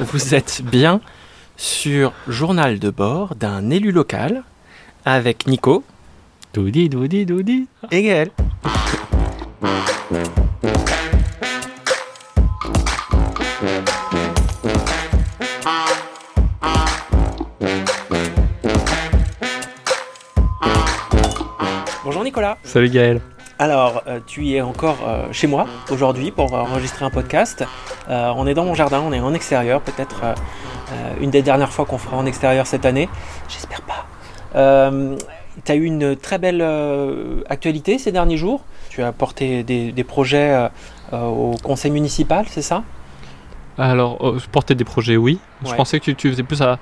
vous êtes bien sur Journal de bord d'un élu local avec Nico, Doudi et Gaël. Bonjour Nicolas. Salut Gaël. Alors, tu es encore chez moi aujourd'hui pour enregistrer un podcast. On est dans mon jardin, on est en extérieur, peut-être une des dernières fois qu'on fera en extérieur cette année. J'espère pas. Tu as eu une très belle actualité ces derniers jours. Tu as porté des projets au conseil municipal, c'est ça ? Alors, porter des projets, oui. Ouais. Je pensais que tu faisais plus à...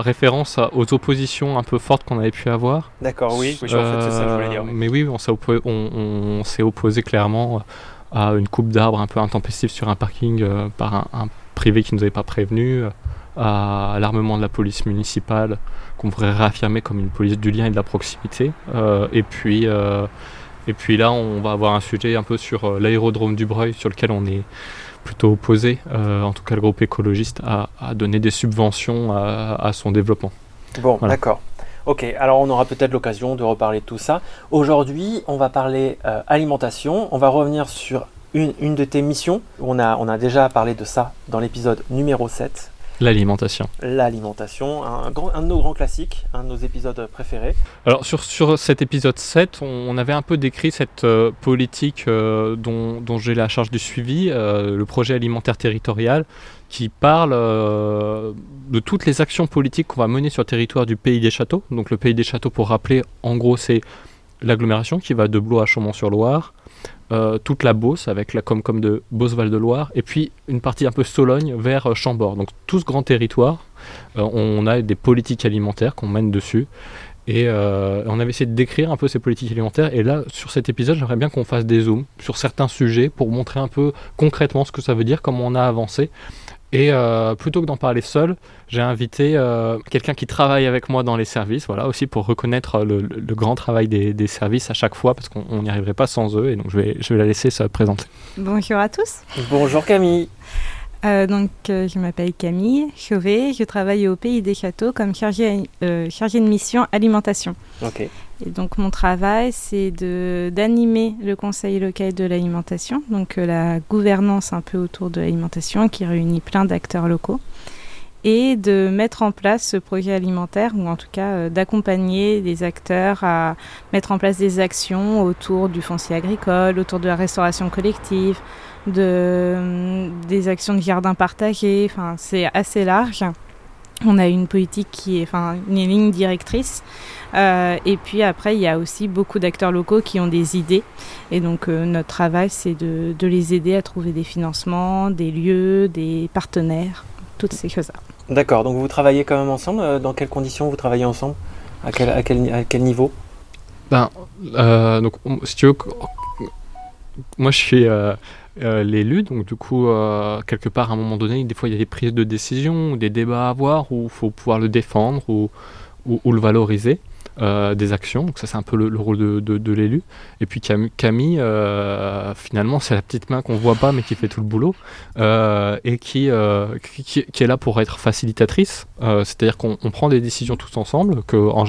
référence aux oppositions un peu fortes qu'on avait pu avoir. D'accord, oui en fait, c'est ça que je voulais dire. Oui. Mais oui, on s'est opposé clairement à une coupe d'arbres un peu intempestive sur un parking par un privé qui ne nous avait pas prévenu, à l'armement de la police municipale qu'on pourrait réaffirmer comme une police du lien et de la proximité. Et puis là, on va avoir un sujet un peu sur l'aérodrome du Breuil sur lequel on est plutôt opposé, en tout cas le groupe écologiste, à donner des subventions à son développement. Bon, voilà. D'accord. Ok, alors on aura peut-être l'occasion de reparler de tout ça. Aujourd'hui, on va parler alimentation. On va revenir sur une de tes missions. On a déjà parlé de ça dans l'épisode numéro 7. L'alimentation, un de nos grands classiques, un de nos épisodes préférés. Alors sur cet épisode 7, on avait un peu décrit cette politique dont j'ai la charge du suivi, le projet alimentaire territorial, qui parle de toutes les actions politiques qu'on va mener sur le territoire du Pays des Châteaux. Donc le Pays des Châteaux, pour rappeler, en gros, c'est l'agglomération qui va de Blois à Chaumont-sur-Loire, toute la Beauce avec la Comcom de Beauce-Val de Loire, et puis une partie un peu Sologne vers Chambord. Donc tout ce grand territoire, on a des politiques alimentaires qu'on mène dessus, et on avait essayé de décrire un peu ces politiques alimentaires. Et là, sur cet épisode, j'aimerais bien qu'on fasse des zooms sur certains sujets pour montrer un peu concrètement ce que ça veut dire, comment on a avancé. Et plutôt que d'en parler seul, j'ai invité quelqu'un qui travaille avec moi dans les services, voilà, aussi pour reconnaître le grand travail des services à chaque fois, parce qu'on n'y arriverait pas sans eux, et donc je vais la laisser se présenter. Bonjour à tous. Bonjour Camille. Donc je m'appelle Camille Chauvet, je travaille au Pays des Châteaux comme chargée de mission alimentation. Ok. Et donc mon travail, c'est d'animer le conseil local de l'alimentation, donc la gouvernance un peu autour de l'alimentation qui réunit plein d'acteurs locaux, et de mettre en place ce projet alimentaire, ou en tout cas d'accompagner les acteurs à mettre en place des actions autour du foncier agricole, autour de la restauration collective, des actions de jardin partagé. Enfin, c'est assez large. On a une politique qui est, une ligne directrice. Et puis après, il y a aussi beaucoup d'acteurs locaux qui ont des idées. Et donc, notre travail, c'est de les aider à trouver des financements, des lieux, des partenaires, toutes ces choses-là. D'accord. Donc, vous travaillez quand même ensemble. Dans quelles conditions vous travaillez ensemble ? À quel niveau ? Donc, si tu veux, moi, je suis... l'élu, donc du coup quelque part à un moment donné, des fois il y a des prises de décision, des débats à avoir où il faut pouvoir le défendre ou le valoriser, des actions, donc ça c'est un peu le rôle de l'élu. Et puis Camille, finalement c'est la petite main qu'on voit pas mais qui fait tout le boulot, et qui est là pour être facilitatrice, c'est-à-dire qu'on prend des décisions tous ensemble,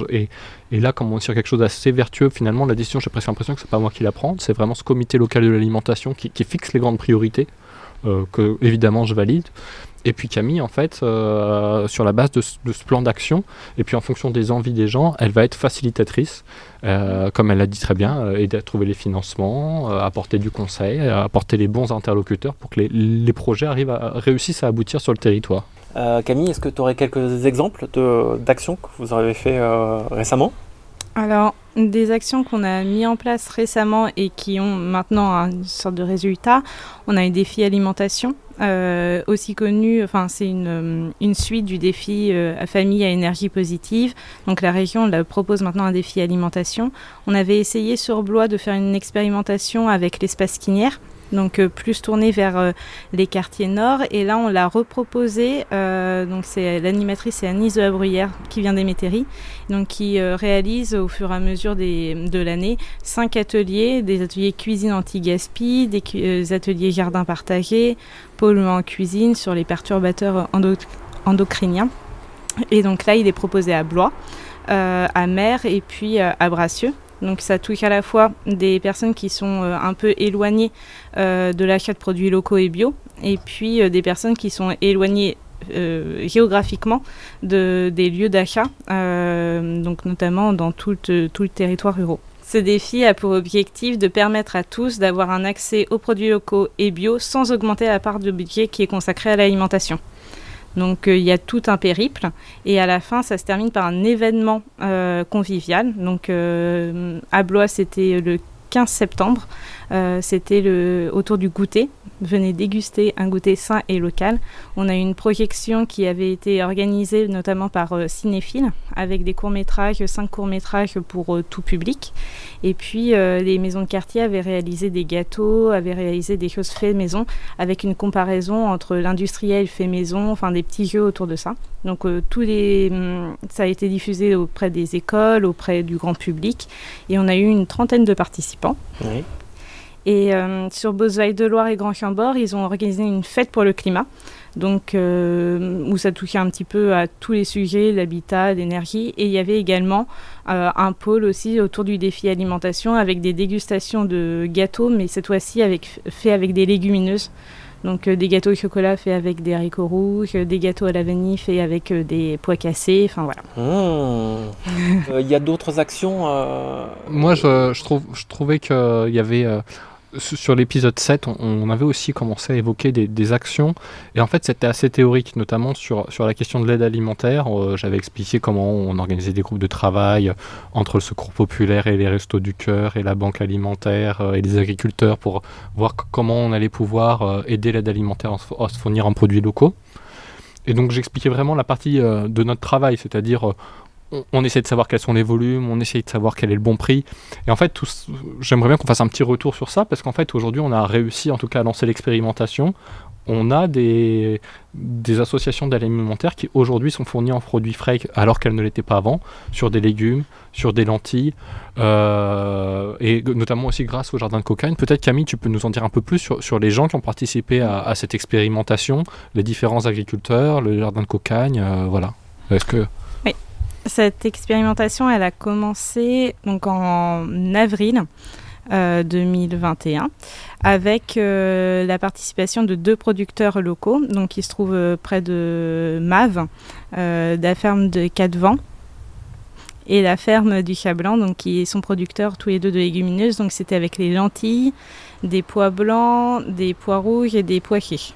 et là comme on est sur quelque chose d'assez vertueux, finalement la décision, j'ai presque l'impression que c'est pas moi qui la prends, c'est vraiment ce comité local de l'alimentation qui fixe les grandes priorités, que évidemment je valide. Et puis Camille, en fait, sur la base de ce plan d'action, et puis en fonction des envies des gens, elle va être facilitatrice, comme elle l'a dit très bien, aider à trouver les financements, apporter du conseil, apporter les bons interlocuteurs pour que les projets réussissent à aboutir sur le territoire. Camille, est-ce que tu aurais quelques exemples d'actions que vous avez fait récemment ? Alors, des actions qu'on a mis en place récemment et qui ont maintenant une sorte de résultat, on a eu défi alimentation, aussi connu, c'est une suite du défi famille à énergie positive. Donc la région propose maintenant un défi alimentation. On avait essayé sur Blois de faire une expérimentation avec l'espace Quinière, donc plus tournée vers les quartiers nord. Et là, on l'a reproposé. Donc c'est l'animatrice, c'est Anise de la Bruyère qui vient des Météries, donc qui réalise au fur et à mesure de l'année 5 ateliers, des ateliers cuisine anti-gaspi, des ateliers jardin partagé, polluants en cuisine sur les perturbateurs endocriniens. Et donc là, il est proposé à Blois, à Mer et puis à Bracieux. Donc ça touche à la fois des personnes qui sont un peu éloignées de l'achat de produits locaux et bio, et puis des personnes qui sont éloignées géographiquement des lieux d'achat, donc notamment dans tout le territoire rural. Ce défi a pour objectif de permettre à tous d'avoir un accès aux produits locaux et bio sans augmenter la part de budget qui est consacrée à l'alimentation. Donc il y a tout un périple et à la fin ça se termine par un événement convivial. Donc à Blois c'était le 15 septembre, c'était autour du goûter. Venez déguster un goûter sain et local. On a eu une projection qui avait été organisée notamment par Cinéphile avec des courts-métrages, 5 courts-métrages pour tout public. Et puis les maisons de quartier avaient réalisé des gâteaux, avaient réalisé des choses faites maison avec une comparaison entre l'industriel fait maison, enfin des petits jeux autour de ça. Donc ça a été diffusé auprès des écoles, auprès du grand public et on a eu une trentaine de participants. Oui. Et sur Beauce-Val de Loire et Grand-Chambord, ils ont organisé une fête pour le climat, donc où ça touchait un petit peu à tous les sujets, l'habitat, l'énergie. Et il y avait également un pôle aussi autour du défi alimentation avec des dégustations de gâteaux, mais cette fois-ci fait avec des légumineuses. Donc des gâteaux au chocolat faits avec des haricots rouges, des gâteaux à la vanille faits avec des pois cassés, enfin voilà. Y a d'autres actions Moi je trouvais qu'il y avait... Sur l'épisode 7, on avait aussi commencé à évoquer des actions et en fait c'était assez théorique, notamment sur la question de l'aide alimentaire. J'avais expliqué comment on organisait des groupes de travail entre le Secours Populaire et les Restos du cœur et la Banque Alimentaire et les agriculteurs pour voir comment on allait pouvoir aider l'aide alimentaire à se fournir en produits locaux. Et donc j'expliquais vraiment la partie de notre travail, c'est-à-dire... On essaie de savoir quels sont les volumes, on essaie de savoir quel est le bon prix. Et en fait, j'aimerais bien qu'on fasse un petit retour sur ça, parce qu'en fait, aujourd'hui, on a réussi en tout cas à lancer l'expérimentation. On a des associations d'aide alimentaire qui aujourd'hui sont fournies en produits frais, alors qu'elles ne l'étaient pas avant, sur des légumes, sur des lentilles, et notamment aussi grâce au jardin de Cocagne. Peut-être Camille, tu peux nous en dire un peu plus sur les gens qui ont participé à cette expérimentation, les différents agriculteurs, le jardin de Cocagne, voilà. Est-ce que... Cette expérimentation, elle a commencé donc en avril 2021 avec la participation de 2 producteurs locaux, donc qui se trouvent près de Mave, de la ferme de Cadevant et la ferme du Chablan, donc qui sont producteurs tous les 2 de légumineuses. Donc c'était avec les lentilles, des pois blancs, des pois rouges et des pois chiches.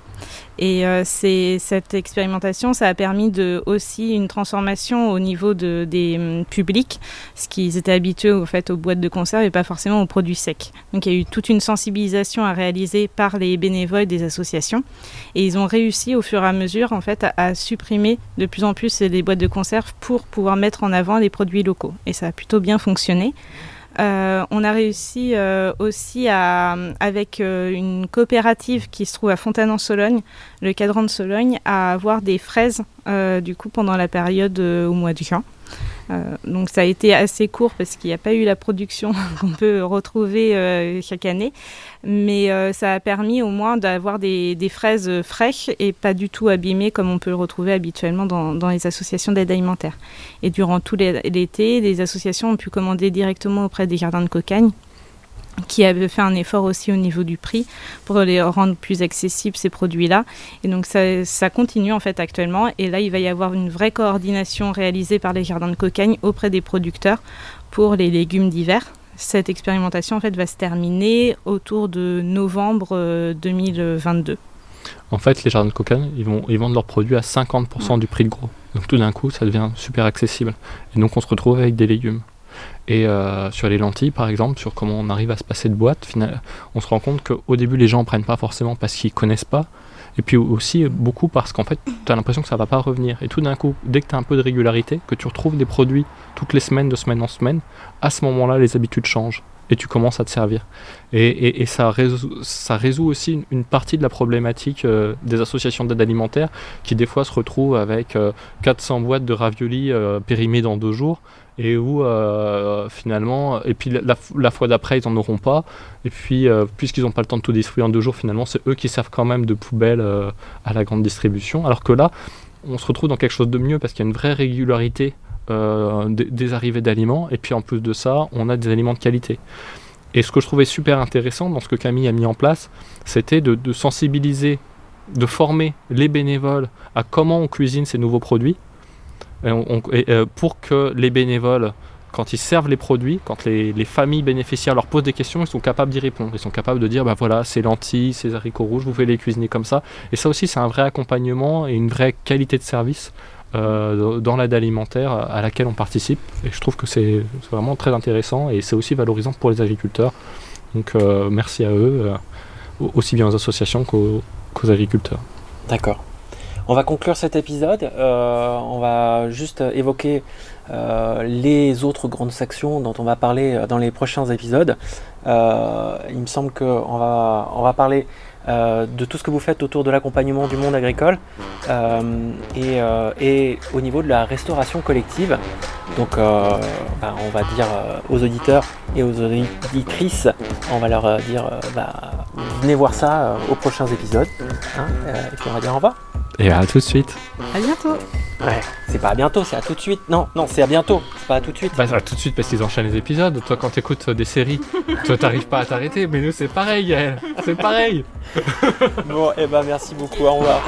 Et cette expérimentation, ça a permis aussi une transformation au niveau des publics, ce qu'ils étaient habitués en fait, aux boîtes de conserve et pas forcément aux produits secs. Donc il y a eu toute une sensibilisation à réaliser par les bénévoles des associations et ils ont réussi au fur et à mesure en fait, à supprimer de plus en plus les boîtes de conserve pour pouvoir mettre en avant les produits locaux et ça a plutôt bien fonctionné. On a réussi aussi avec une coopérative qui se trouve à Fontaine-en-Sologne, le cadran de Sologne, à avoir des fraises du coup pendant la période au mois de juin. Donc ça a été assez court parce qu'il n'y a pas eu la production qu'on peut retrouver chaque année, mais ça a permis au moins d'avoir des fraises fraîches et pas du tout abîmées comme on peut le retrouver habituellement dans les associations d'aide alimentaire. Et durant tout l'été, les associations ont pu commander directement auprès des jardins de Cocagne qui avait fait un effort aussi au niveau du prix pour les rendre plus accessibles ces produits-là. Et donc ça continue en fait actuellement. Et là, il va y avoir une vraie coordination réalisée par les jardins de Cocagne auprès des producteurs pour les légumes d'hiver. Cette expérimentation en fait va se terminer autour de novembre 2022. En fait, les jardins de Cocagne, ils vendent leurs produits à 50% du prix de gros. Donc tout d'un coup, ça devient super accessible. Et donc on se retrouve avec des légumes. Et sur les lentilles, par exemple, sur comment on arrive à se passer de boîte, on se rend compte qu'au début, les gens ne prennent pas forcément parce qu'ils ne connaissent pas. Et puis aussi, beaucoup parce qu'en fait, tu as l'impression que ça ne va pas revenir. Et tout d'un coup, dès que tu as un peu de régularité, que tu retrouves des produits toutes les semaines, de semaine en semaine, à ce moment-là, les habitudes changent. et tu commences à te servir. Et ça résout aussi une partie de la problématique des associations d'aide alimentaire qui des fois se retrouvent avec 400 boîtes de raviolis périmées dans 2 jours et où finalement, et puis la fois d'après ils n'en auront pas, et puis puisqu'ils n'ont pas le temps de tout détruire en 2 jours, finalement c'est eux qui servent quand même de poubelle à la grande distribution, alors que là on se retrouve dans quelque chose de mieux parce qu'il y a une vraie régularité des arrivées d'aliments, et puis en plus de ça on a des aliments de qualité. Et ce que je trouvais super intéressant dans ce que Camille a mis en place, c'était de sensibiliser, de former les bénévoles à comment on cuisine ces nouveaux produits, et pour que les bénévoles, quand ils servent les produits, quand les familles bénéficiaires leur posent des questions, ils sont capables d'y répondre. Ils sont capables de dire, bah voilà, ces lentilles, ces haricots rouges, vous pouvez les cuisiner comme ça. Et ça aussi, c'est un vrai accompagnement et une vraie qualité de service dans l'aide alimentaire à laquelle on participe. Et je trouve que c'est vraiment très intéressant et c'est aussi valorisant pour les agriculteurs. Donc merci à eux, aussi bien aux associations qu'aux agriculteurs. D'accord. On va conclure cet épisode, on va juste évoquer les autres grandes sections dont on va parler dans les prochains épisodes. Il me semble qu'on va parler de tout ce que vous faites autour de l'accompagnement du monde agricole et au niveau de la restauration collective. Donc on va dire aux auditeurs et aux auditrices, on va leur dire venez voir ça aux prochains épisodes, et puis on va dire au revoir. Et à tout de suite. À bientôt. Ouais, c'est pas à bientôt, c'est à tout de suite. Non, c'est à bientôt, c'est pas à tout de suite. Bah, c'est à tout de suite parce qu'ils enchaînent les épisodes. Toi, quand t'écoutes des séries, toi, t'arrives pas à t'arrêter. Mais nous, c'est pareil, Gaël. C'est pareil. Bon, merci beaucoup. Au revoir.